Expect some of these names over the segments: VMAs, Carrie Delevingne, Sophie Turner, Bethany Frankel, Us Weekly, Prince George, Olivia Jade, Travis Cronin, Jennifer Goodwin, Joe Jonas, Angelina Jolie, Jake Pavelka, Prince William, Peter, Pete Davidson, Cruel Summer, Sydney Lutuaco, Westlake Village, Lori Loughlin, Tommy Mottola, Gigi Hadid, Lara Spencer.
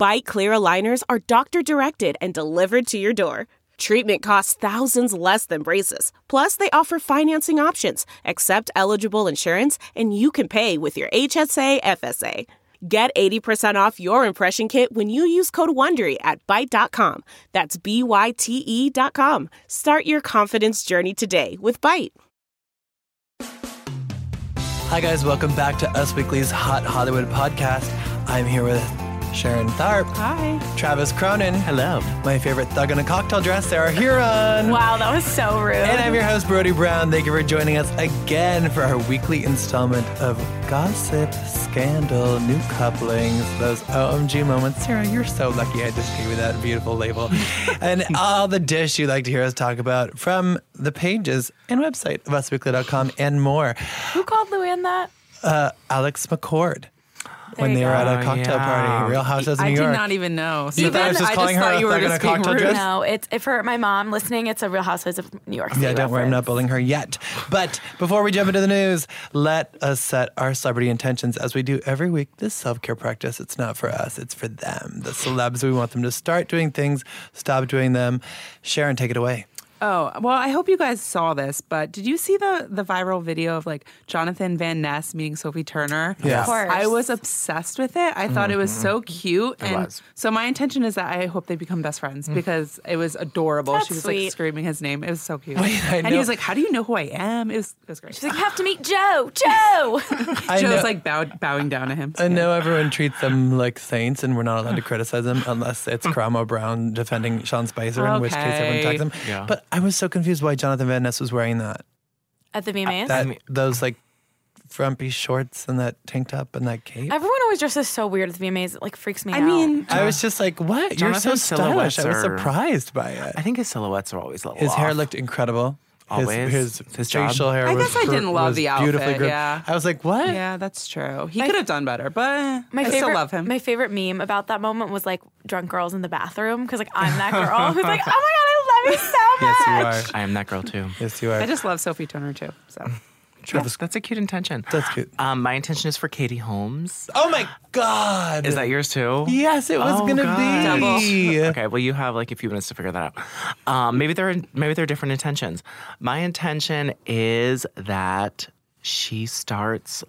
Byte Clear Aligners are doctor-directed and delivered to your door. Treatment costs thousands less than braces. Plus, they offer financing options, accept eligible insurance, and you can pay with your HSA, FSA. Get 80% off your impression kit when you use code WONDERY at Byte.com. That's Byte.com. Start your confidence journey today with Byte. Hi, guys. Welcome back to Us Weekly's Hot Hollywood Podcast. I'm here with Sharon Tharp. Hi. Travis Cronin. Hello. My favorite thug in a cocktail dress, Sarah Huron. Wow, that was so rude. And I'm your host, Brody Brown. Thank you for joining us again for our weekly installment of Gossip, Scandal, New Couplings, those OMG moments. Sarah, you're so lucky I just gave you that beautiful label. And all the dish you'd like to hear us talk about from the pages and website of usweekly.com and more. Who called Luann that? Alex McCord. When they were at a cocktail party, Real Housewives of New York. I did not even know. So even, I was just calling her a thug in a cocktail dress? No, it's for my mom listening, it's a Real Housewives of New York. Yeah, don't worry, I'm not bullying her yet. But before we jump into the news, let us set our celebrity intentions as we do every week. This self-care practice, it's not for us, it's for them. The celebs, we want them to start doing things, stop doing them. Sharon, take it away. Oh, well, I hope you guys saw this, but did you see the viral video of, like, Jonathan Van Ness meeting Sophie Turner? Yes. Of course. I was obsessed with it. I thought it was so cute. So my intention is that I hope they become best friends because it was adorable. That's she was, sweet. Like, screaming his name. It was so cute. Wait, and he was like, how do you know who I am? It was great. She's like, you have to meet Joe. Joe! Joe's, like, bowing down to him. I know everyone treats them like saints, and we're not allowed to criticize them unless it's Karamo Brown defending Sean Spicer, in which case everyone attacks them. Yeah. But I was so confused why Jonathan Van Ness was wearing that. At the VMAs? Those, like, frumpy shorts and that tank top and that cape. Everyone always dresses so weird at the VMAs. It, like, freaks me out. I mean, I was just like, what? Jonathan, you're so stylish. I was surprised by it. I think his silhouettes are always little His hair looked incredible. Always. His facial hair was beautiful. I guess I didn't love the outfit, yeah. I was like, what? Yeah, that's true. He could have done better, but I still love him. My favorite meme about that moment was, like, drunk girls in the bathroom, because, like, I'm that girl who's like, oh, my God, so much. Yes, you are. I am that girl too. Yes, you are. I just love Sophie Turner too. So, Travis, that's a cute intention. That's cute. My intention is for Katie Holmes. Oh my God! Is that yours too? Yes, it was gonna be. Double. Okay, well, you have like a few minutes to figure that out. Maybe there are different intentions. My intention is that she starts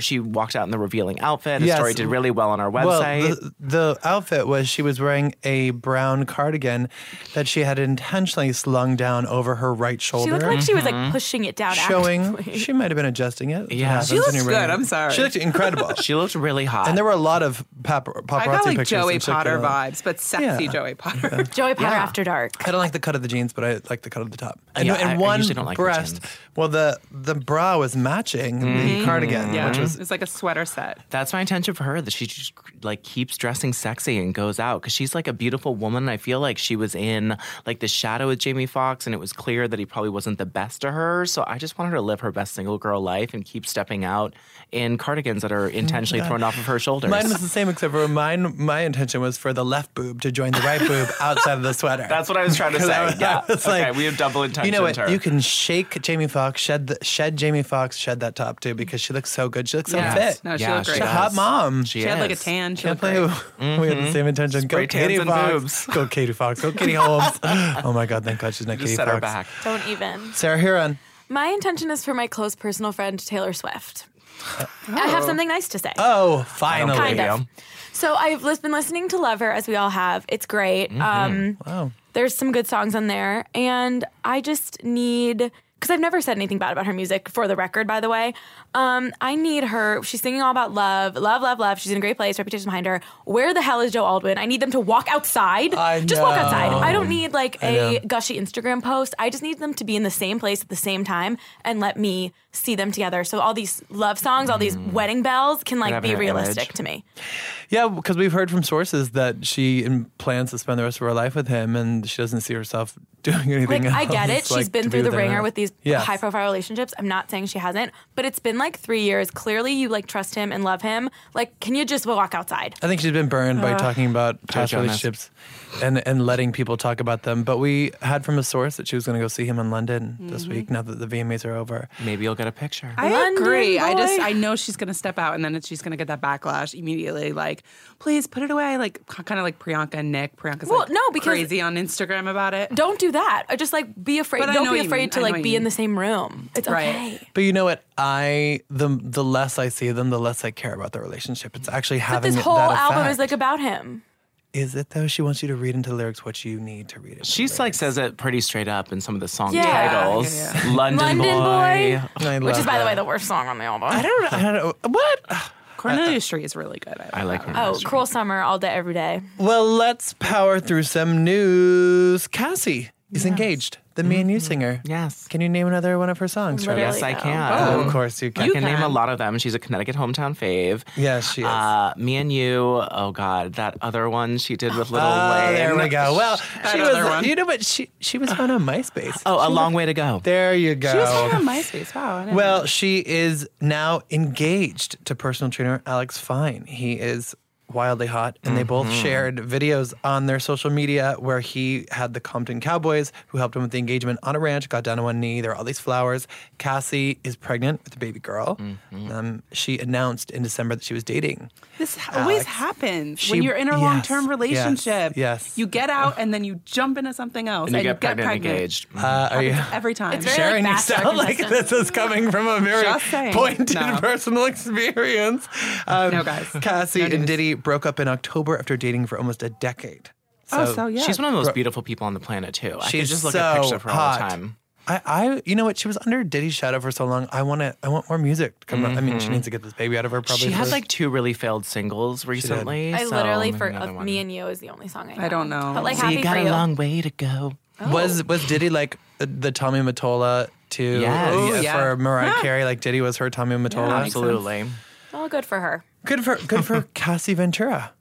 she walked out in the revealing outfit. The story did really well on our website. Well, the outfit was she was wearing a brown cardigan that she had intentionally slung down over her right shoulder. She looked like she was like pushing it down. Showing actively. She might have been adjusting it. Yeah, she looked good. I'm sorry. She looked incredible. She looked really hot. And there were a lot of paparazzi I got pictures. Joey Potter vibes, but sexy Joey Potter. Yeah. Joey Potter after dark. I don't like the cut of the jeans, but I like the cut of the top. I usually don't like breast. The jeans. Well, the bra was matching the cardigan, which was it's like a sweater set. That's my intention for her, that she just like keeps dressing sexy and goes out, because she's like a beautiful woman. I feel like she was in like the shadow with Jamie Foxx, and it was clear that he probably wasn't the best to her. So I just want her to live her best single girl life and keep stepping out in cardigans that are intentionally thrown off of her shoulders. Mine was the same, except for my intention was for the left boob to join the right boob outside of the sweater. That's what I was trying to say. We have double intention. You know what? You can shake Jamie Foxx, shed that top too, because she looks so good. She looks so fit. No, she looks great. She's a hot mom. She had like a tan. She can't play. We had the same intention. Go Katie Fox. Go Katie Fox. Go Katie Holmes. Oh my God! Thank God she's not Katie Fox. Her back. Don't even. Sarah Huron. My intention is for my close personal friend Taylor Swift. I have something nice to say. Oh, finally. Kind of. So I've been listening to Lover, as we all have. It's great. Mm-hmm. Wow. There's some good songs on there. And I just need... because I've never said anything bad about her music, for the record, by the way. I need her. She's singing all about love. Love, love, love. She's in a great place. Reputation behind her. Where the hell is Joe Alwyn? I need them to walk outside. Just walk outside. I don't need, a gushy Instagram post. I just need them to be in the same place at the same time and let me see them together. So all these love songs, all these wedding bells can, be realistic to me. Yeah, because we've heard from sources that she plans to spend the rest of her life with him, and she doesn't see herself doing anything else. I get it. She's been through the ringer with these high-profile relationships. I'm not saying she hasn't, but it's been 3 years. Clearly, you trust him and love him. Can you just walk outside? I think she's been burned by talking about past relationships and letting people talk about them. But we had from a source that she was going to go see him in London this week. Now that the VMAs are over, maybe you'll get a picture. I agree. Boy. I know she's going to step out, and then she's going to get that backlash immediately. Please put it away. Kind of like Priyanka and Nick. Priyanka's crazy on Instagram about it. Don't do that. Just be afraid. Don't be afraid to be in the same room. It's okay. But you know what? The less I see them, the less I care about the relationship. It's actually having that effect. But this whole album is about him. Is it though? She wants you to read into lyrics what you need to read into. She's says it pretty straight up in some of the song titles. Yeah. London Boy, which is by the way the worst song on the album. I don't know what. Cornelia Street is really good. I like her. Oh, Cruel Summer all day, every day. Well, let's power through some news. Cassie is engaged. The Me and You singer. Yes. Can you name another one of her songs? Yes, I can. Oh, of course you can. I can name a lot of them. She's a Connecticut hometown fave. Yes, she is. Me and You. Oh, God. That other one she did with Little Wayne. There we go. Well, she was, one. You know what? She was found on MySpace. Oh, Long Way to Go. There you go. She was found on MySpace. Wow. Well, she is now engaged to personal trainer Alex Fine. He is wildly hot, and they both shared videos on their social media where he had the Compton Cowboys who helped him with the engagement on a ranch, got down on one knee. There are all these flowers. Cassie is pregnant with a baby girl. Mm-hmm. She announced in December that she was dating. This always happens when you're in a long-term relationship. Yes. You get out and then you jump into something else and you get pregnant. Engaged. Every time. It's very Sharon, you sound like this is coming from a very pointed personal experience. No, guys. Cassie and Diddy broke up in October after dating for almost a decade. She's one of the most beautiful people on the planet, too. I could just look at a picture of her all the time. You know what? She was under Diddy's shadow for so long. I want more music to come out. I mean, she needs to get this baby out of her probably. She had 2 really failed singles recently. I literally, Me and You is the only song I know. I don't know. But you got a long way to go. Oh. Was Diddy the Tommy Mottola to for Mariah Carey? Diddy was her Tommy Mottola? Yeah, absolutely. All good for her. Good for Cassie Ventura.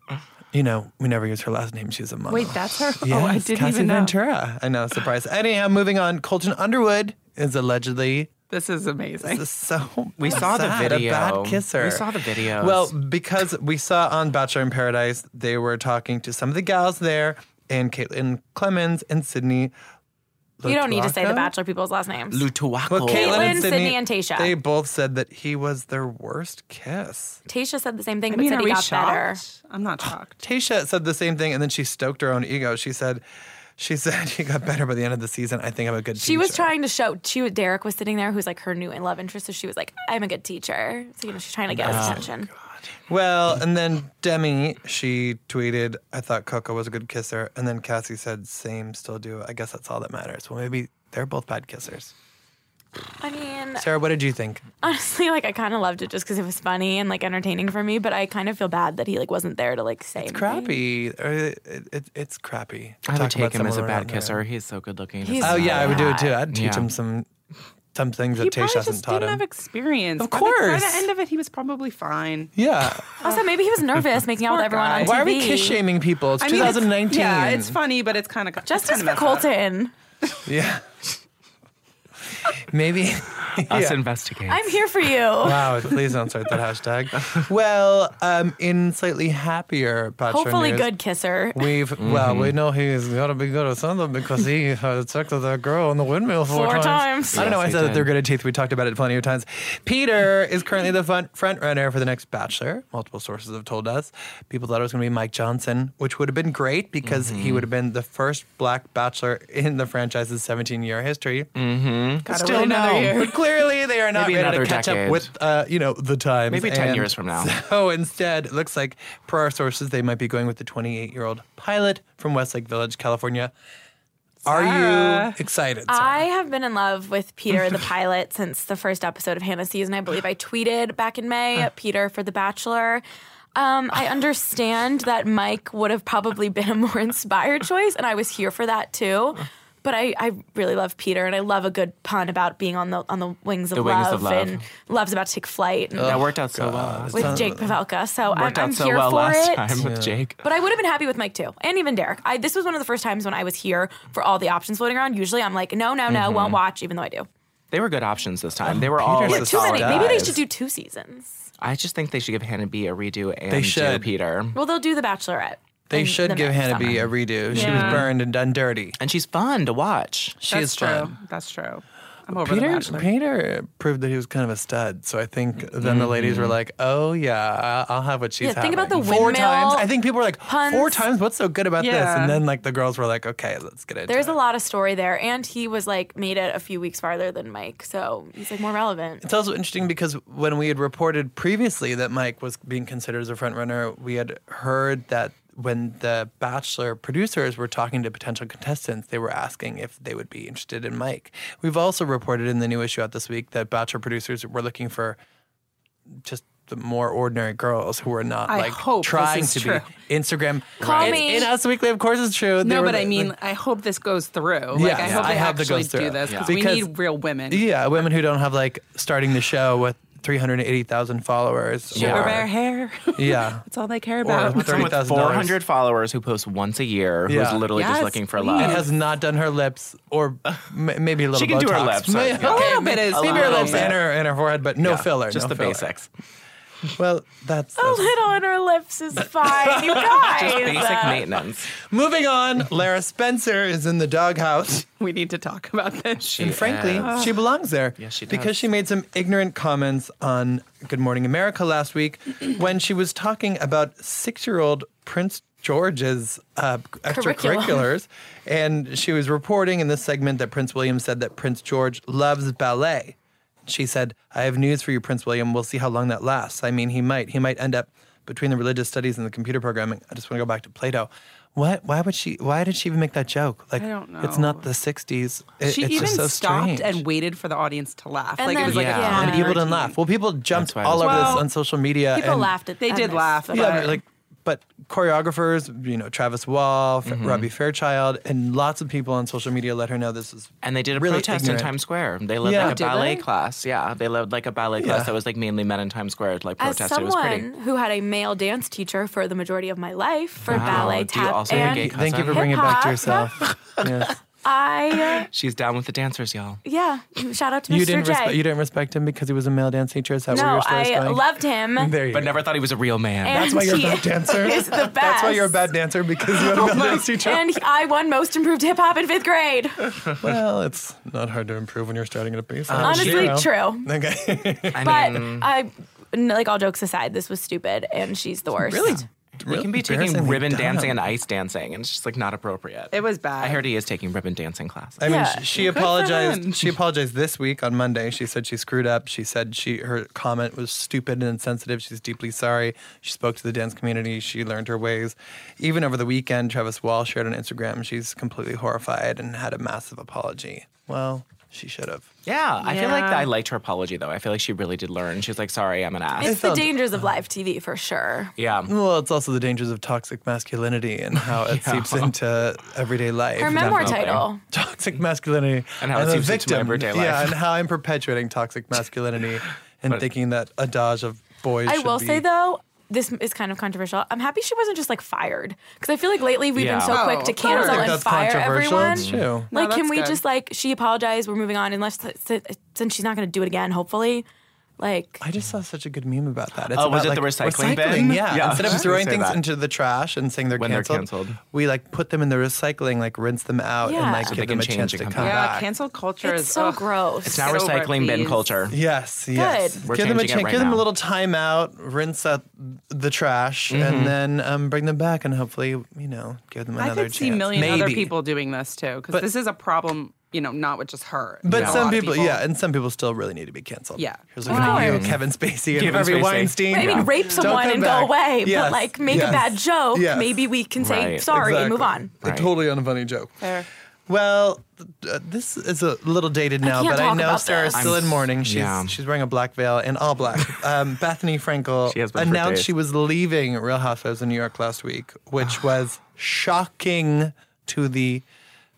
You know, we never use her last name. She's a model. Wait, that's her? Yes, I didn't Cassie even know. Ventura. I know, surprise. Anyhow, moving on. Colton Underwood is allegedly... This is amazing. This is so We saw sad. The video. A bad kisser. We saw the video. Well, because we saw on Bachelor in Paradise, they were talking to some of the gals there, and Caitlin Clemens and Sydney... You don't need to say the Bachelor people's last names. Lutuaco. Well, Caitlin, Sydney, and Tayshia. They both said that he was their worst kiss. Tayshia said the same thing, but said he got better. I'm not shocked. Tayshia said the same thing, and then she stoked her own ego. She said he got better by the end of the season. I think I'm a good teacher. She was trying to show. Derek was sitting there, who's her new love interest. So she was like, I'm a good teacher. So she's trying to get his attention. God. Well, and then Demi, she tweeted, I thought Coco was a good kisser. And then Cassie said, same, still do. I guess that's all that matters. Well, maybe they're both bad kissers. I mean... Sarah, what did you think? Honestly, I kind of loved it just because it was funny and, entertaining for me. But I kind of feel bad that he, wasn't there to, say anything. Crappy. It's crappy. I would take him as a bad kisser. There. He's so good looking. I would do it, too. I'd teach him some things that Tayshia hasn't taught him. He didn't have experience. Of course. By the end of it, he was probably fine. Yeah. Also, maybe he was nervous making out with everyone on TV. Why are we kiss-shaming people? It's 2019. It's funny, but it's kind of... Justice for Colton. Yeah. Maybe... Us investigate. I'm here for you. Wow, please don't start that hashtag. Well, in slightly happier Bachelor hopefully news, good kisser. We know he's got to be good at something because he had sex with that girl on the windmill four times. I don't know. I said that they're good at teeth. We talked about it plenty of times. Peter is currently the front runner for the next Bachelor. Multiple sources have told us. People thought it was going to be Mike Johnson, which would have been great because he would have been the first Black Bachelor in the franchise's 17-year history. Mm-hmm. Still another year. Clearly, they are not ready to catch up with, you know, the times. Maybe 10 years from now. So instead, it looks like, per our sources, they might be going with the 28-year-old pilot from Westlake Village, California. Sarah. Are you excited, Sarah? I have been in love with Peter, the pilot, since the first episode of Hannah's season. I believe I tweeted back in May at Peter for The Bachelor. I understand that Mike would have probably been a more inspired choice, and I was here for that, too. But I really love Peter, and I love a good pun about being on the wings of love, and love's about to take flight. And that worked out so well with Jake Pavelka. So I'm here for it. Time with Jake. But I would have been happy with Mike too, and even Derek. This was one of the first times when I was here for all the options floating around. Usually I'm like, no, won't watch, even though I do. They were good options this time. They were all too many. Maybe they should do 2 seasons. I just think they should give Hannah B a redo and do Peter. Well, they'll do The Bachelorette. They should give Hannah B a redo. Yeah. She was burned and done dirty. And she's fun to watch. That's true. That's true. I'm over the Bachelor. Peter proved that he was kind of a stud. So I think then the ladies were like, oh, yeah, I'll have what she's having. Think about the windmill. 4 times. I think people were like, puns. 4 times? What's so good about this? And then like the girls were like, okay, let's get into it. There's a lot of story there. And he was like, made it a few weeks farther than Mike. So he's like more relevant. It's also interesting because when we had reported previously that Mike was being considered as a front runner, we had heard that when the Bachelor producers were talking to potential contestants, they were asking if they would be interested in Mike. We've also reported in the new issue out this week that Bachelor producers were looking for just the more ordinary girls who were not trying to be Instagram. Call me. In Us Weekly, of course, it's true. No, but I mean, I hope this goes through. I hope they actually do this because we need real women. Yeah, women who don't have like starting the show with 380,000 followers. Sugar bear hair. Yeah. That's all they care about. Or 400 followers who post once a year, who's literally just looking for love. And has not done her lips or maybe a little Botox. She can do her lips. A little bit is. Maybe her lips and her forehead, but no filler. Just the basics. Well, that's little in her lips is fine, you guys. Just basic maintenance. Moving on, Lara Spencer is in the doghouse. We need to talk about this. And frankly, she belongs there. Yes, she does. Because she made some ignorant comments on Good Morning America last week when she was talking about 6-year-old Prince George's extracurriculars. And she was reporting in this segment that Prince William said that Prince George loves ballet. She said, I have news for you, Prince William. We'll see how long that lasts. I mean, he might end up between the religious studies and the computer programming. I just want to go back to Plato. What? Why did she even make that joke? Like, I don't know. It's not the 60s. It's even just so stopped strange. And waited for the audience to laugh. And like then, it was like a comedy. People didn't laugh. Well, people jumped all over this on social media. People laughed at that. They did laugh. So but choreographers, you know, Travis Wall, Robbie Fairchild, and lots of people on social media let her know this is and they did a really protest ignorant. In Times Square. They lived like a ballet class. Yeah, they lived like a ballet class that was like mainly men in Times Square like protested. As someone who had a male dance teacher for the majority of my life for ballet, tap, and thank you for bringing it back to yourself. Yes. She's down with the dancers, y'all. Yeah. Shout out to Mr. J. You didn't respect him because he was a male dance teacher? Is that where your story's going? No, I loved him. But never thought he was a real man. And that's why you're a bad dancer? He's the best. That's why you're a bad dancer, because you had a male dance teacher. And I won Most Improved Hip-Hop in 5th grade. Well, it's not hard to improve when you're starting at a baseline. Honestly, true. Okay. But all jokes aside, this was stupid, and she's the worst. Really? We can be taking ribbon dancing and ice dancing, and it's just like not appropriate. It was bad. I heard he is taking ribbon dancing classes. I mean, she apologized. She apologized this week on Monday. She said she screwed up. She said her comment was stupid and insensitive. She's deeply sorry. She spoke to the dance community. She learned her ways. Even over the weekend, Travis Wall shared on Instagram she's completely horrified and had a massive apology. Well, she should have. Yeah, I feel like I liked her apology, though. I feel like she really did learn. She was like, sorry, I'm an ass. It's the dangers of live TV, for sure. Yeah. Well, it's also the dangers of toxic masculinity and how it seeps into everyday life. Her memoir title. Toxic Masculinity. And how it seeps into everyday life. Yeah, and how I'm perpetuating toxic masculinity and thinking that a dodge of boys should be. I will say, though, this is kind of controversial. I'm happy she wasn't just, like, fired. Because I feel like lately we've been so quick to cancel and fire everyone. It's true. Like, can we just, like, she apologized, we're moving on, unless since she's not going to do it again, hopefully. Like, I just saw such a good meme about that. It's about, was it like, the recycling bin? Yeah. Instead of throwing things into the trash and saying they're canceled, we, like, put them in the recycling, like, rinse them out and, like, so give them a chance to come back. Yeah, cancel culture is so gross. It's now recycling bin culture. Yes. Good. We're changing it right now. Give them a little time out, rinse out the trash, and then bring them back and hopefully, you know, give them another chance. I could see a million other people doing this, too, because this is a problem you know, not with just her. But some people, yeah, and some people still really need to be canceled. Yeah. Here's like you, Kevin Spacey, and Harvey Weinstein. I mean, rape someone and go away, but like make a bad joke. Maybe we can say sorry and move on. A totally unfunny joke. Fair. Well, this is a little dated now, but I know Sarah's still in mourning. She's wearing a black veil in all black. Bethany Frankel announced she was leaving Real Housewives of New York last week, which was shocking to the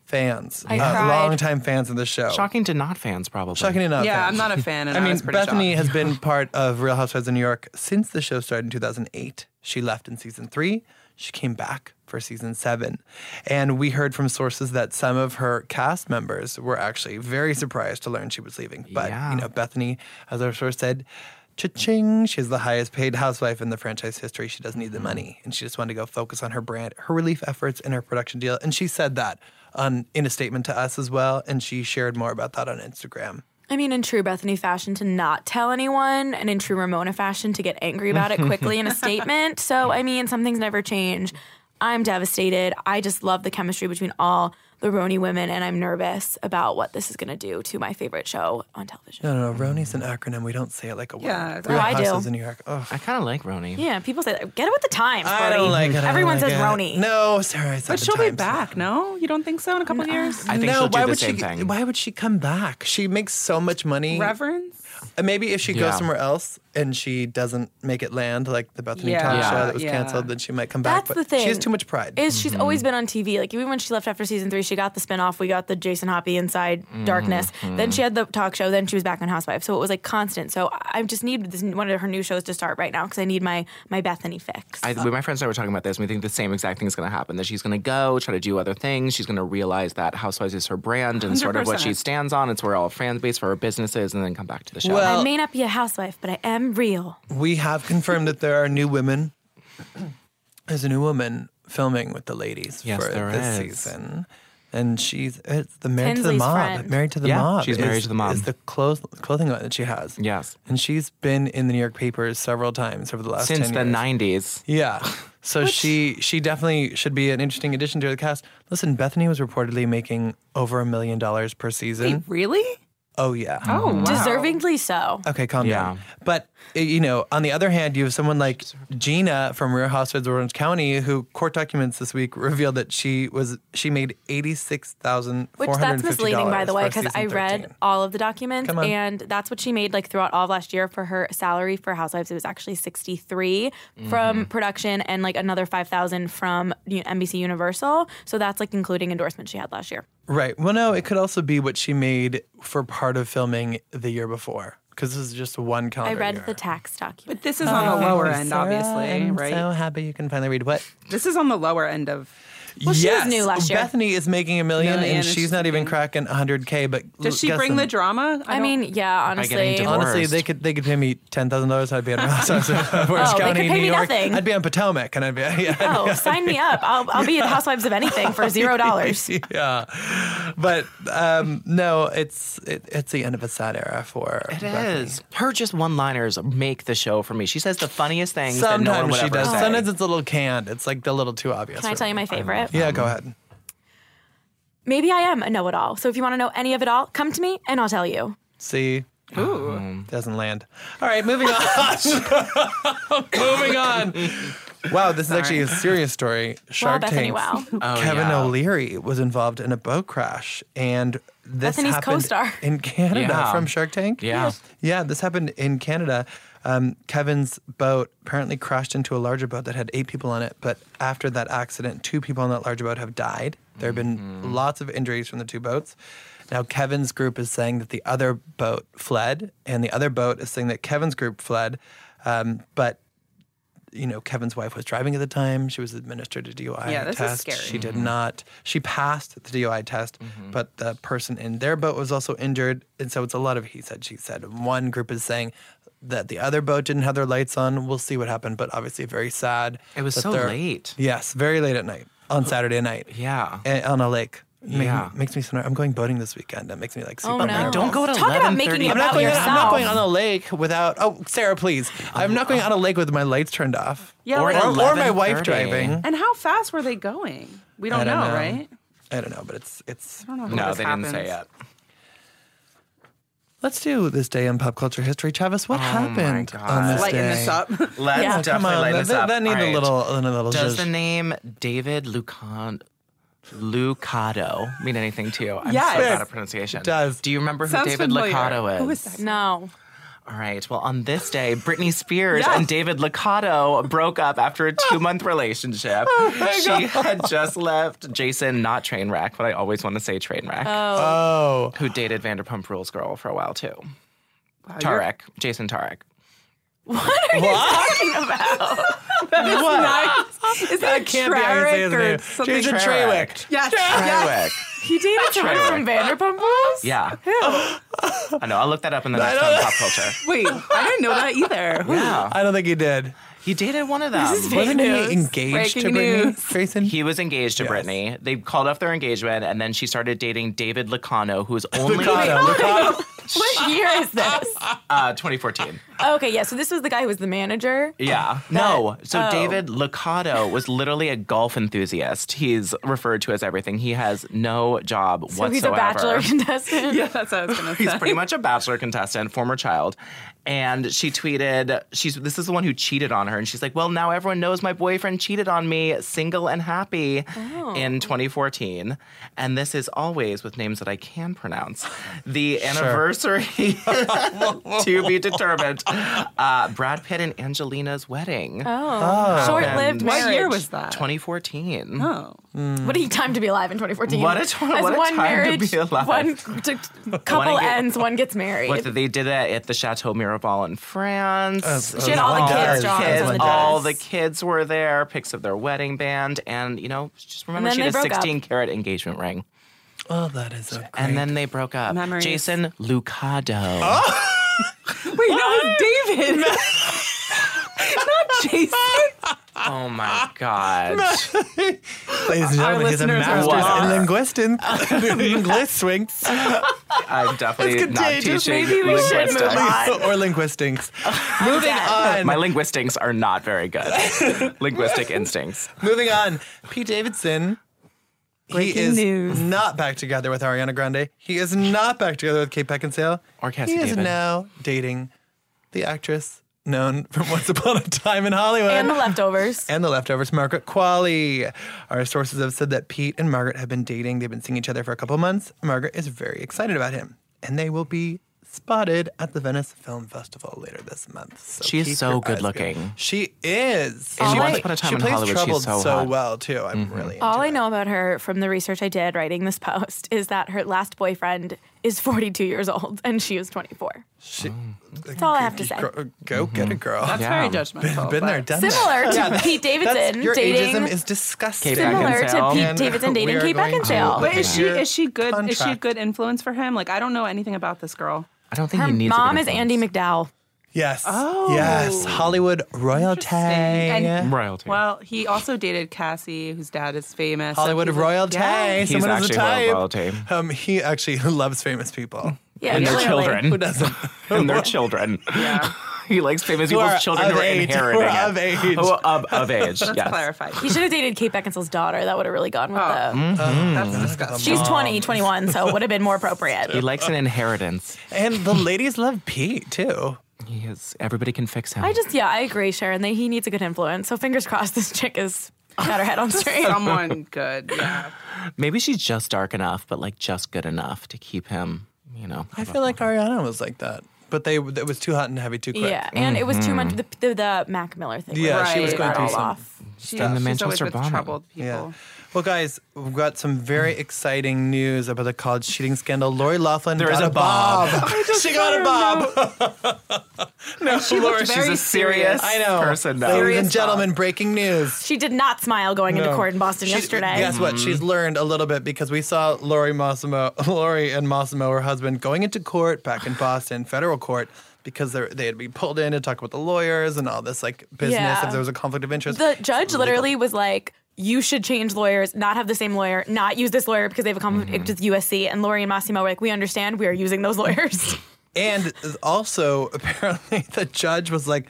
fans. Long-time fans of the show. Shocking to not fans, probably. Shocking to not fans. Yeah, I'm not a fan, and I mean, Bethany shocked. Has been part of Real Housewives of New York since the show started in 2008. She left in season 3. She came back for season 7. And we heard from sources that some of her cast members were actually very surprised to learn she was leaving. But, you know, Bethany, as our source said, cha-ching, she's the highest paid housewife in the franchise history. She doesn't need the money. And she just wanted to go focus on her brand, her relief efforts, and her production deal. And she said that in a statement to us as well. And she shared more about that on Instagram. I mean, in true Bethany fashion, to not tell anyone, and in true Ramona fashion, to get angry about it quickly in a statement. So, I mean, some things never change. I'm devastated. I just love the chemistry between all the Roni women, and I'm nervous about what this is going to do to my favorite show on television. No. Roni's an acronym. We don't say it like a word. Yeah, Real Houses in New York. Ugh. I kind of like Roni. Yeah, people say, get it with the times, buddy. I don't like it. Everyone says Roni. No, Sarah, I said but she'll be back, no? You don't think so in a couple years? I think she'll do the same thing. Why would she come back? She makes so much money. Reverence? Maybe if she goes somewhere else and she doesn't make it land, like the Bethany Talk show that was canceled, then she might come back. That's the thing. She has too much pride. She's always been on TV. Like, even when she left after season 3, she got the spinoff. We got the Jason Hoppy Inside Darkness. Then she had the talk show. Then she was back on Housewives. So it was like constant. So I just need one of her new shows to start right now because I need my Bethany fix. My friends and I were talking about this, and we think the same exact thing is going to happen, that she's going to go try to do other things. She's going to realize that Housewives is her brand and sort of what she stands on. It's where all fan base for her business is, and then come back to the show. Well, I may not be a housewife, but I am real. We have confirmed that there are new women. There's a new woman filming with the ladies for this season. And she's the Married to the Mob. Friend. Married to the Mob. She's Married to the Mob. It's the clothing line that she has. Yes. And she's been in the New York papers several times over the last 10 years. Since the 90s. Yeah. So she definitely should be an interesting addition to the cast. Listen, Bethany was reportedly making over $1 million per season. Wait, really? Oh, yeah. Oh, wow. Deservingly so. Okay, calm down. But, you know, on the other hand, you have someone like Gina from Real Housewives of Orange County, who court documents this week revealed that she made $86,450. Which that's misleading, by the way, because I read all of the documents. And that's what she made, like, throughout all of last year for her salary for Housewives. It was actually $63,000 from production and, like, another $5,000 from NBC Universal. So that's, like, including endorsements she had last year. Right. Well, no, it could also be what she made for part of filming the year before, because this is just one calendar year. I read the tax document. But this is on the lower end, Sarah, obviously, right? I'm so happy you can finally read what? This is on the lower end of... Well, she was new last year. Bethany is making $1 million, and she's not even cracking $100K. But does she bring the drama? I mean, yeah, honestly, they could pay me $10,000. I'd be on Housewives of Orange County, New York. Nothing. I'd be on Potomac, and I'd be sign me up. I'll be at Housewives of anything for $0. Yeah, but no, it's the end of a sad era for it. Bethany. Is her just one-liners make the show for me. She says the funniest things sometimes that no one would ever say. Sometimes it's a little canned. It's like a little too obvious. Can I tell you my favorite? Yeah, go ahead. Maybe I am a know-it-all. So if you want to know any of it all, come to me and I'll tell you. See? Ooh. Doesn't land. All right, moving on. Moving on. Wow, this is actually a serious story. Shark Tank. Kevin O'Leary was involved in a boat crash, and this happened in Canada from Shark Tank. Yeah. Yeah, this happened in Canada. Kevin's boat apparently crashed into a larger boat that had 8 people on it, but after that accident, 2 people on that larger boat have died. There have been lots of injuries from the 2 boats. Now, Kevin's group is saying that the other boat fled, and the other boat is saying that Kevin's group fled, but you know, Kevin's wife was driving at the time. She was administered a DUI test. Yeah, this is scary. She did not. She passed the DUI test, but the person in their boat was also injured, and so it's a lot of he said, she said. One group is saying that the other boat didn't have their lights on. We'll see what happened, but obviously very sad. It was so late. Yes, very late at night, on Saturday night. Yeah. On a lake. Makes me so nervous. I'm going boating this weekend. That makes me like super nervous. Don't go to 11:30. I'm not going on a lake without... Oh, Sarah, please. I'm not going on a lake with my lights turned off. Yeah, or my wife driving. And how fast were they going? We don't know, right? I don't know, but it's. I don't know how no, they happens. Didn't say yet. Let's do this day in pop culture history, Travis. What happened on this lighten day? This up. Let's yeah. definitely lighten this up. That need right. a little. Does the name David Lucado mean anything to you? I'm so bad at pronunciation. It does. Do you remember who David Lucado is? Who is that? No. All right. Well, on this day, Britney Spears and David Lucado broke up after a 2-month relationship. Oh, she had just left Jason, not Trainwreck, but I always want to say Trainwreck. Oh. Who dated Vanderpump Rules girl for a while, too. Wow, Tarek. Jason Tarek. What are you talking about? That is not. Is that Trainwreck or something? Jason Trainwreck. Yes. Trainwreck. He dated someone from Vanderpump Rules? Yeah. Who? I know. I'll look that up in the next time pop culture. Wait, I didn't know that either. Yeah. I don't think he did. He dated one of them. This is Wasn't news. He engaged Breaking to Britney, Grayson? He was engaged to Britney. They called off their engagement, and then she started dating David Lucado, who is only... Lucado. What year is this? 2014. Okay, yeah. So this was the guy who was the manager? Yeah. No. So David Lucado was literally a golf enthusiast. He's referred to as everything. He has no job whatsoever. So he's a Bachelor contestant? Yeah, that's what I was going to say. He's pretty much a Bachelor contestant, former child. And she tweeted, this is the one who cheated on her. And she's like, well, now everyone knows my boyfriend cheated on me, single and happy, in 2014. And this is always with names that I can pronounce. The anniversary to be determined. Brad Pitt and Angelina's wedding. Oh. Short-lived marriage. What year was that? 2014. Oh. Mm. What a time to be alive in 2014. What a time to be alive. One couple ends, one gets married. They did it at the Chateau Miraval in France. She had all the kids drawn. All the kids were there, pics of their wedding band. And, you know, just remember she had a 16-karat engagement ring. Oh, that is great. And then they broke up. Memories. Jason Lucado. Oh. Wait, no, David. Not Jason. Oh, my God. Ladies and gentlemen, he's a master in linguistics. Linguistics. I'm definitely not teaching linguistics. Or linguistics. Moving on. My linguistics are not very good. Linguistic instincts. Moving on. Pete Davidson. Breaking news. Not back together with Ariana Grande. He is not back together with Kate Beckinsale. Or Cassie David. He is now dating the actress known from Once Upon a Time in Hollywood. And The Leftovers. Margaret Qualley. Our sources have said that Pete and Margaret have been dating. They've been seeing each other for a couple months. Margaret is very excited about him. And they will be spotted at the Venice Film Festival later this month. So she is so good looking. She is. And she Once Upon a Time in Hollywood, she's so well, too. I'm really into All I know about her from the research I did writing this post is that her last boyfriend is 42 years old and she was 24. That's all I have to say. Go get a girl. That's very judgmental. Been there, done that. Similar to Pete Davidson dating. Your ageism is disgusting. Similar to Pete Davidson dating Kate Beckinsale. But is she a good influence for him? Like, I don't know anything about this girl. I don't think he needs it. Her mom is Andy McDowell. Yes. Oh. Yes. Hollywood royalty. And royalty. Well, he also dated Cassie, whose dad is famous. Hollywood royalty. Yeah. He's actually royalty. He actually loves famous people. Yeah, and their children. Who doesn't? And their children. Yeah. He likes famous people's children who are inheriting it. Who are of age. That's clarified. He should have dated Kate Beckinsale's daughter. That would have really gone with them. That's disgusting. She's 21, so it would have been more appropriate. He likes an inheritance. And the ladies love Pete, too. Everybody can fix him. I agree, Sharon. He needs a good influence. So fingers crossed this chick has got her head on straight. Someone good, yeah. Maybe she's just dark enough, but just good enough to keep him, you know. I feel like Ariana was like that. But it was too hot and heavy too quick. Yeah, and it was too much. The Mac Miller thing. Yeah, she was going through some stuff. And the Manchester bombing. Troubled people. Yeah. Well, guys, we've got some very exciting news about the college cheating scandal. Lori Loughlin got a bob. She got a bob. No, Lori, she's a serious person now. Ladies and gentlemen, breaking news. She did not smile going into court in Boston yesterday. Guess what? She's learned a little bit because we saw Lori and Massimo, her husband, going into court back in Boston, federal court. Because they had to be pulled in to talk with the lawyers and all this business if there was a conflict of interest. The judge literally was like, you should change lawyers, not have the same lawyer, not use this lawyer because they have a conflict with USC. And Lori and Massimo were like, we understand, we are using those lawyers. And also, apparently, the judge was like,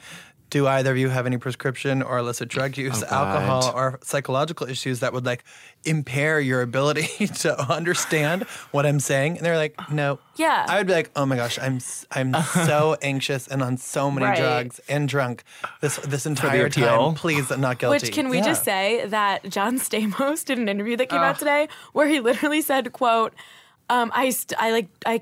Do either of you have any prescription or illicit drug use, alcohol, or psychological issues that would, like, impair your ability to understand what I'm saying? And they're like, no. Yeah. I would be like, oh, my gosh, I'm so anxious and on so many drugs and drunk this entire time. Please, I'm not guilty. Which, can we just say that John Stamos did an interview that came out today where he literally said, quote, I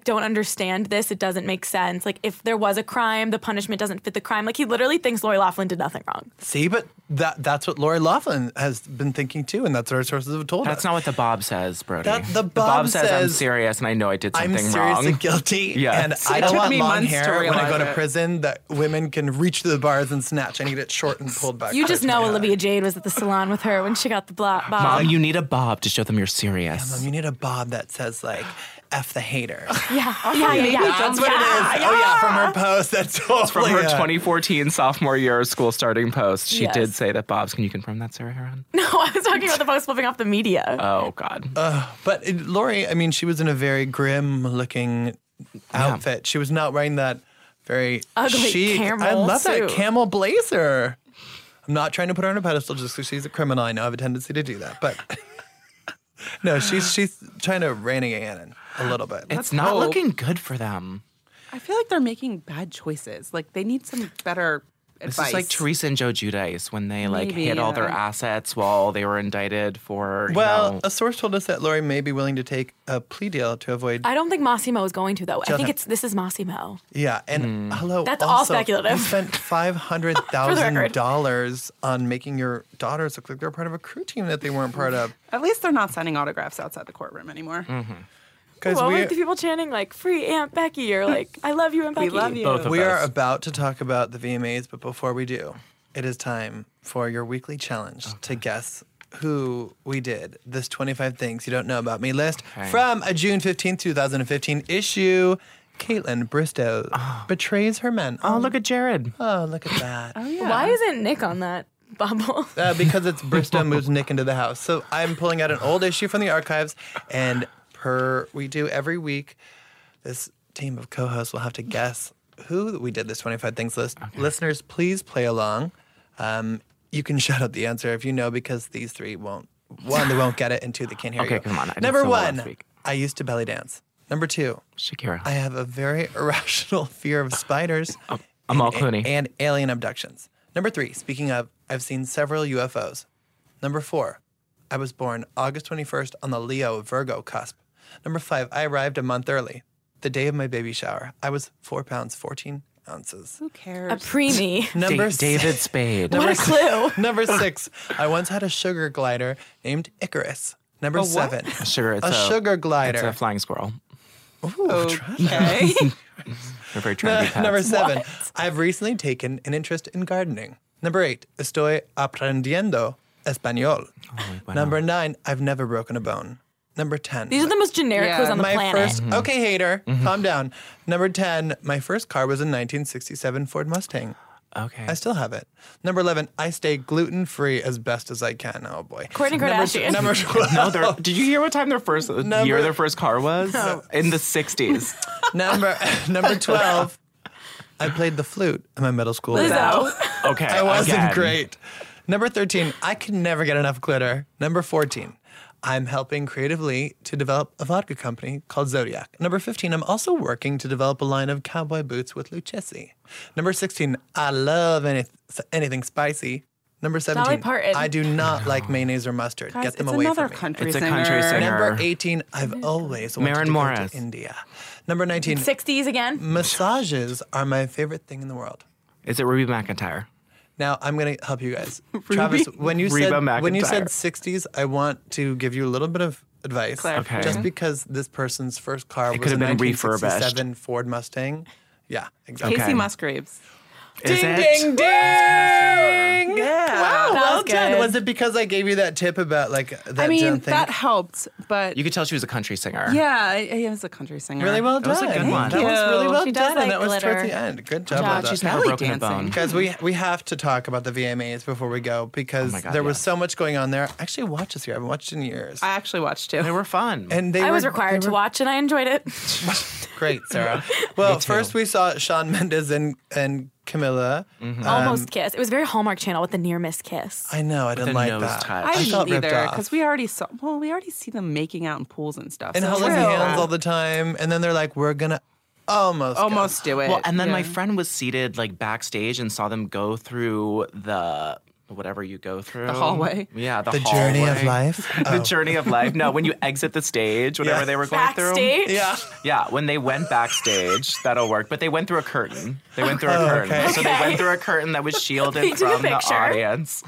don't understand this. It doesn't make sense. Like, if there was a crime, the punishment doesn't fit the crime. Like, he literally thinks Lori Loughlin did nothing wrong. See, but that's what Lori Loughlin has been thinking too, and that's what our sources have told us. That's not what the Bob says, Brody. The Bob says, I'm serious, and I know I did something wrong. I'm seriously guilty, and I don't want long hair when I go to prison that women can reach through the bars and snatch. I need it short and pulled back. You just know Olivia Jade was at the salon with her when she got the Bob. Mom, you need a Bob to show them you're serious. Yeah, Mom, you need a Bob that says, like, F the hater. Yeah. That's what it is. Yeah. Oh, yeah, from her post. That's totally it's from her 2014 sophomore year school starting post. She did say that Bob's. Can you confirm that, Sarah Huron? No, I was talking about the folks flipping off the media. Oh, God. But Lori, I mean, she was in a very grim-looking outfit. Yeah. She was not wearing that very ugly chic camel I love suit. That camel blazer. I'm not trying to put her on a pedestal just because she's a criminal. I know I have a tendency to do that, but... No, she's trying to rein it in a little bit. It's not looking good for them. I feel like they're making bad choices. Like, they need some better advice. This is like Teresa and Joe Giudice when they hid all their assets while they were indicted for. Well, a source told us that Lori may be willing to take a plea deal to avoid. I don't think Massimo is going to though. I think this is Massimo. Yeah, and hello, that's also, all speculative. You spent $500,000 on making your daughters look like they're part of a crew team that they weren't part of. At least they're not signing autographs outside the courtroom anymore. Mm-hmm. Well, like the people chanting, like, free Aunt Becky, or like, I love you, Aunt Becky. We love you. We are about to talk about the VMAs, but before we do, it is time for your weekly challenge to guess who we did. This 25 Things You Don't Know About Me list from a June 15th, 2015 issue. Caitlin Bristow betrays her men. Oh, look at Jared. Oh, look at that. Oh, yeah. Why isn't Nick on that bubble? Because it's Bristow moves Nick into the house. So I'm pulling out an old issue from the archives, and... we do every week, this team of co-hosts will have to guess who we did this 25 Things list. Okay. Listeners, please play along. You can shout out the answer if you know, because these three won't. One, they won't get it, and two, they can't hear you. Okay, come on. Number one, I used to belly dance. Number two, Shakira. I have a very irrational fear of spiders. I'm all Clooney. And alien abductions. Number three, speaking of, I've seen several UFOs. Number four, I was born August 21st on the Leo-Virgo cusp. Number five, I arrived a month early, the day of my baby shower. I was 4 pounds, 14 ounces. Who cares? A preemie. David Spade. What a clue. Number six, I once had a sugar glider named Icarus. Number seven. A sugar glider. It's a flying squirrel. Ooh, okay. We're very trendy. Number seven, I've recently taken an interest in gardening. Number eight, estoy aprendiendo español. Oh, wow. Number nine, I've never broken a bone. Number 10. These are the most generic clues on the planet. Okay, hater, calm down. Number 10, my first car was a 1967 Ford Mustang. Okay. I still have it. Number 11, I stay gluten-free as best as I can. Oh, boy. Kourtney Kardashian. Number 12. No, did you hear what time their first car was? No. In the 60s. Number 12, I played the flute in my middle school. Lizzo. Okay, I wasn't great. Number 13, I can never get enough glitter. Number 14. I'm helping creatively to develop a vodka company called Zodiac. Number 15, I'm also working to develop a line of cowboy boots with Lucchesi. Number 16, I love anything spicy. Number 17, I do not like mayonnaise or mustard. Guys, get them away from me. It's a country singer. Number 18, I've always wanted to go to India. Number 19. 60s again. Massages are my favorite thing in the world. Is it Ruby McIntyre? Now, I'm going to help you guys. Travis, when you said 60s, I want to give you a little bit of advice. Okay. Just because this person's first car was a 1967 Ford Mustang. Yeah, exactly. Casey Musgraves. Ding, ding, ding! Yeah. Wow, well done. Was it because I gave you that tip about, like, that thing? I mean, that helped, but... You could tell she was a country singer. Yeah, I was a country singer. Really well done. That was a good one. That was really well done, and that was towards the end. Good job. God, she's never broken a bone. Because we have to talk about the VMAs before we go, because there was so much going on there. I actually watched this year. I haven't watched in years. I actually watched, too. They were fun. And I was required to watch, and I enjoyed it. Great, Sarah. Well, first we saw Shawn Mendes and Camilla. Mm-hmm. Almost kiss. It was very Hallmark Channel with the near miss kiss. I know. I didn't like that. I didn't either, because we already see them making out in pools and stuff. And holding hands all the time. And then they're like, we're gonna almost do it. Well, and then my friend was seated like backstage and saw them go through the whatever you go through. The hallway. Yeah, the hallway. The journey of life. Oh. The journey of life. No, when you exit the stage, whatever they were going backstage? Through. Backstage? Yeah. Yeah, when they went backstage, that'll work. But they went through a curtain. They went through a curtain. Okay. So they went through a curtain that was shielded from the audience.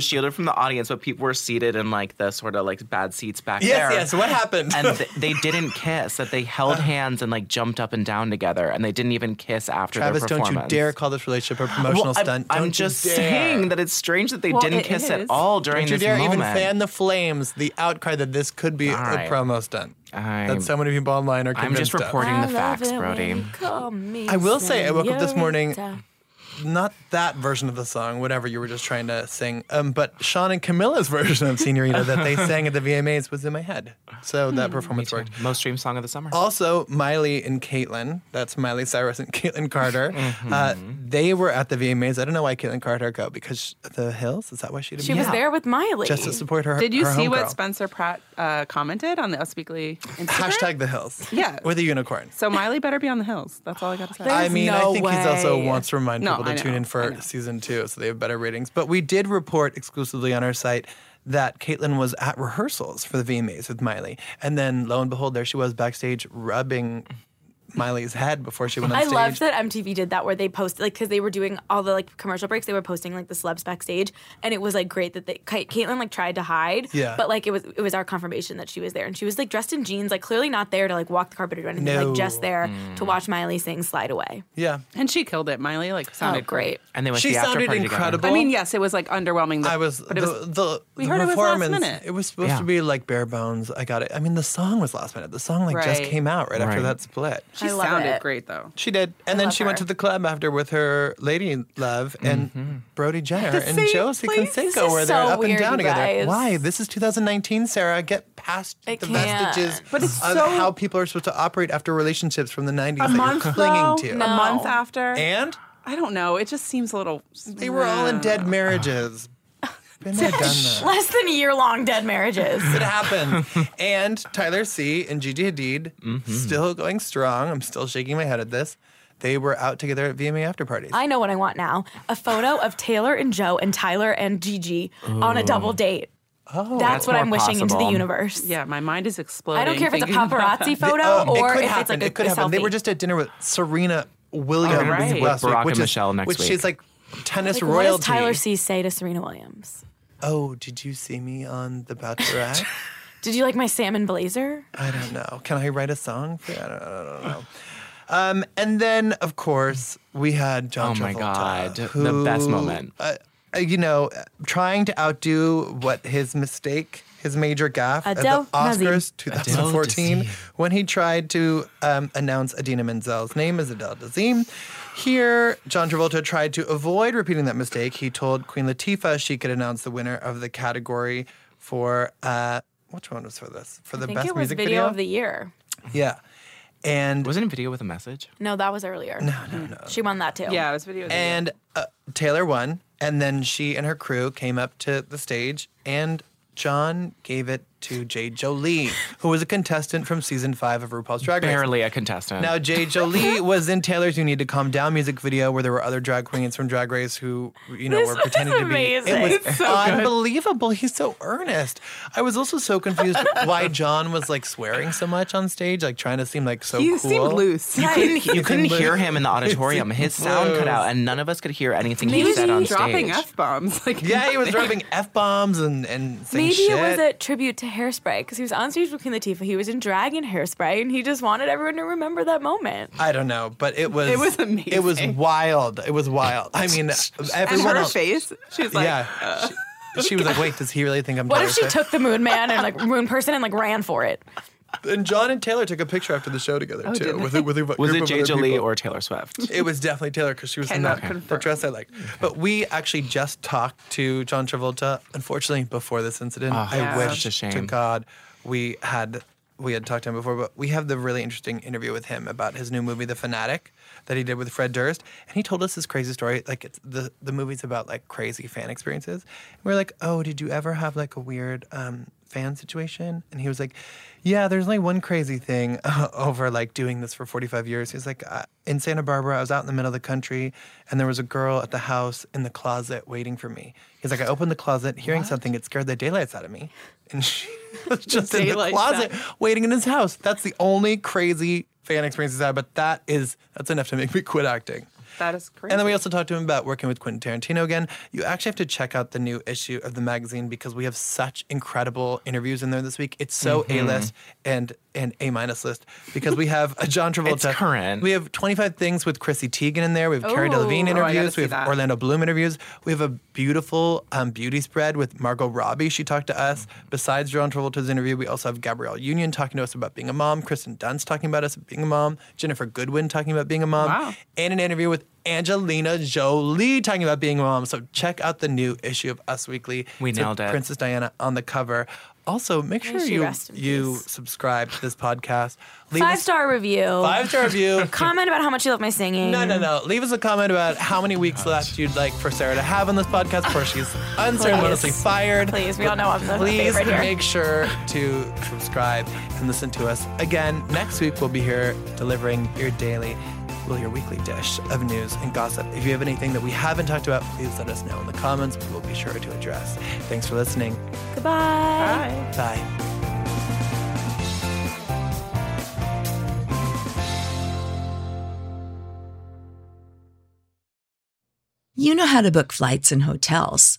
Shielded from the audience, but people were seated in like the sort of like bad seats back there. Yes, what happened? And they didn't kiss. That they held hands and like jumped up and down together, and they didn't even kiss after Travis, their performance. Don't you dare call this relationship a promotional stunt. I'm just saying that it's strange that they didn't kiss at all during this moment. Don't you dare even fan the flames, the outcry that this could be a promo stunt. That so many people online are convinced. I'm just reporting the facts, Brody. I will say, I woke up this morning, not that version of the song, whatever you were just trying to sing, but Sean and Camilla's version of Senorita that they sang at the VMAs was in my head. So that performance worked. Most streamed song of the summer. Also, Miley and Caitlyn, that's Miley Cyrus and Caitlyn Carter, they were at the VMAs. I don't know why Caitlyn Carter got, because The Hills, is that why she didn't? She was there with Miley. Just to support her. Did you see what Spencer Pratt commented on the Us Weekly Instagram? Hashtag The Hills. Yeah. With a unicorn. So Miley better be on The Hills. That's all I got to say. There's I think he also wants to remind people to tune in for season 2, so they have better ratings. But we did report exclusively on our site that Caitlyn was at rehearsals for the VMAs with Miley. And then, lo and behold, there she was backstage rubbing Miley's head before she went on stage. I loved that MTV did that, where they posted, like, because they were doing all the, like, commercial breaks, they were posting, like, the celebs backstage, and it was, like, great that Caitlyn, like, tried to hide, but, like, it was our confirmation that she was there, and she was, like, dressed in jeans, like, clearly not there to, like, walk the carpet or do anything, like, just there to watch Miley sing Slide Away. Yeah. And she killed it. Miley, like, sounded great. And they went to the after party together. She sounded incredible. I mean, yes, it was, like, underwhelming. We heard it was last minute. It was supposed to be, like, bare bones. I got it. I mean, the song was last minute. The song, like, just came out right after that split. She sounded great, though. She did. And then she went to the club after with her lady love, and Brody Jenner and Josie Canseco were there up and down together. Why? This is 2019, Sarah. Get past the vestiges of how people are supposed to operate after relationships from the 90s that you're clinging to. A month after. And? I don't know. It just seems a little... They were all in dead marriages. Been there, done that. Less than a year-long dead marriages. It happened. And Tyler C. and Gigi Hadid, still going strong. I'm still shaking my head at this. They were out together at VMA after parties. I know what I want now. A photo of Taylor and Joe and Tyler and Gigi on a double date. Oh, that's what I'm wishing into the universe. Yeah, my mind is exploding. I don't care if it's a paparazzi photo or if it's like a selfie. They were just at dinner with Serena Williams last week, which she's like tennis royalty. What does Tyler C. say to Serena Williams? Oh, did you see me on The Bachelorette? Did you like my salmon blazer? I don't know. Can I write a song? I don't know. And then, of course, we had John Travolta. Oh, my God. The best moment. You know, trying to outdo what his mistake, his major gaffe at the Oscars 2014, when he tried to announce Idina Menzel's name as Adele Dazeem. Here, John Travolta tried to avoid repeating that mistake. He told Queen Latifah she could announce the winner of the category for, which one was for this? For the best music video? Video of the year. Yeah. And wasn't it video with a message? No, that was earlier. No. She won that too. Yeah, it was video with a message. And Taylor won, and then she and her crew came up to the stage, and John gave it to J. Jolie, who was a contestant from season 5 of RuPaul's Drag Race. Barely a contestant. Now, J. Jolie was in Taylor's "You Need to Calm Down" music video, where there were other drag queens from Drag Race who, you know, were pretending to be. It was unbelievable. Good. He's so earnest. I was also so confused why John was like swearing so much on stage, like trying to seem like so cool. He seemed loose. You couldn't hear him in the auditorium. His sound cut out, and none of us could hear anything he said on stage. Dropping f-bombs. Like, yeah, he was dropping f-bombs and saying shit. Maybe it was a tribute to Hairspray, because he was on stage with Queen Latifah. He was in drag in Hairspray, and he just wanted everyone to remember that moment. I don't know, but it was amazing. It was wild. I mean, everyone. And her face, she's like, she was like, wait, does he really think I'm? What if she took the moon man and like moon person and like ran for it? And John and Taylor took a picture after the show together too. Was it J. Jolie or Taylor Swift? It was definitely Taylor, because she was in that dress I liked. Okay. But we actually just talked to John Travolta, unfortunately, before this incident. I wish to God we had talked to him before, but we have the really interesting interview with him about his new movie, The Fanatic, that he did with Fred Durst, and he told us this crazy story. Like, it's the movie's about like crazy fan experiences. And we're like, oh, did you ever have like a weird fan situation? And he was like, yeah, there's only one crazy thing over like doing this for 45 years. He was like, in Santa Barbara, I was out in the middle of the country, and there was a girl at the house in the closet waiting for me. He's like, I opened the closet, hearing something, it scared the daylights out of me. And she was just in the closet waiting in his house. That's the only crazy fan experiences I had, but that's enough to make me quit acting. That is crazy. And then we also talked to him about working with Quentin Tarantino again. You actually have to check out the new issue of the magazine because we have such incredible interviews in there this week. It's so A-list and A-minus list because we have a John Travolta. It's current. We have 25 Things with Chrissy Teigen in there. We have Carrie Delevingne interviews. We have Orlando Bloom interviews. We have a beautiful beauty spread with Margot Robbie. She talked to us. Besides John Travolta's interview, we also have Gabrielle Union talking to us about being a mom. Kristen Dunst talking about us being a mom. Jennifer Goodwin talking about being a mom. Wow. And an interview with Angelina Jolie talking about being a mom. So check out the new issue of Us Weekly. We nailed it. Princess Diana on the cover. Also, make sure you subscribe to this podcast. Five-star review. Comment about how much you love my singing. No. Leave us a comment about how many weeks left you'd like for Sarah to have on this podcast before she's unceremoniously fired. Please, we all know I'm the favorite here. Please make sure to subscribe and listen to us. Again, next week we'll be here delivering your weekly dish of news and gossip. If you have anything that we haven't talked about, please let us know in the comments. We will be sure to address. Thanks for listening. Goodbye. Bye. Bye. You know how to book flights and hotels.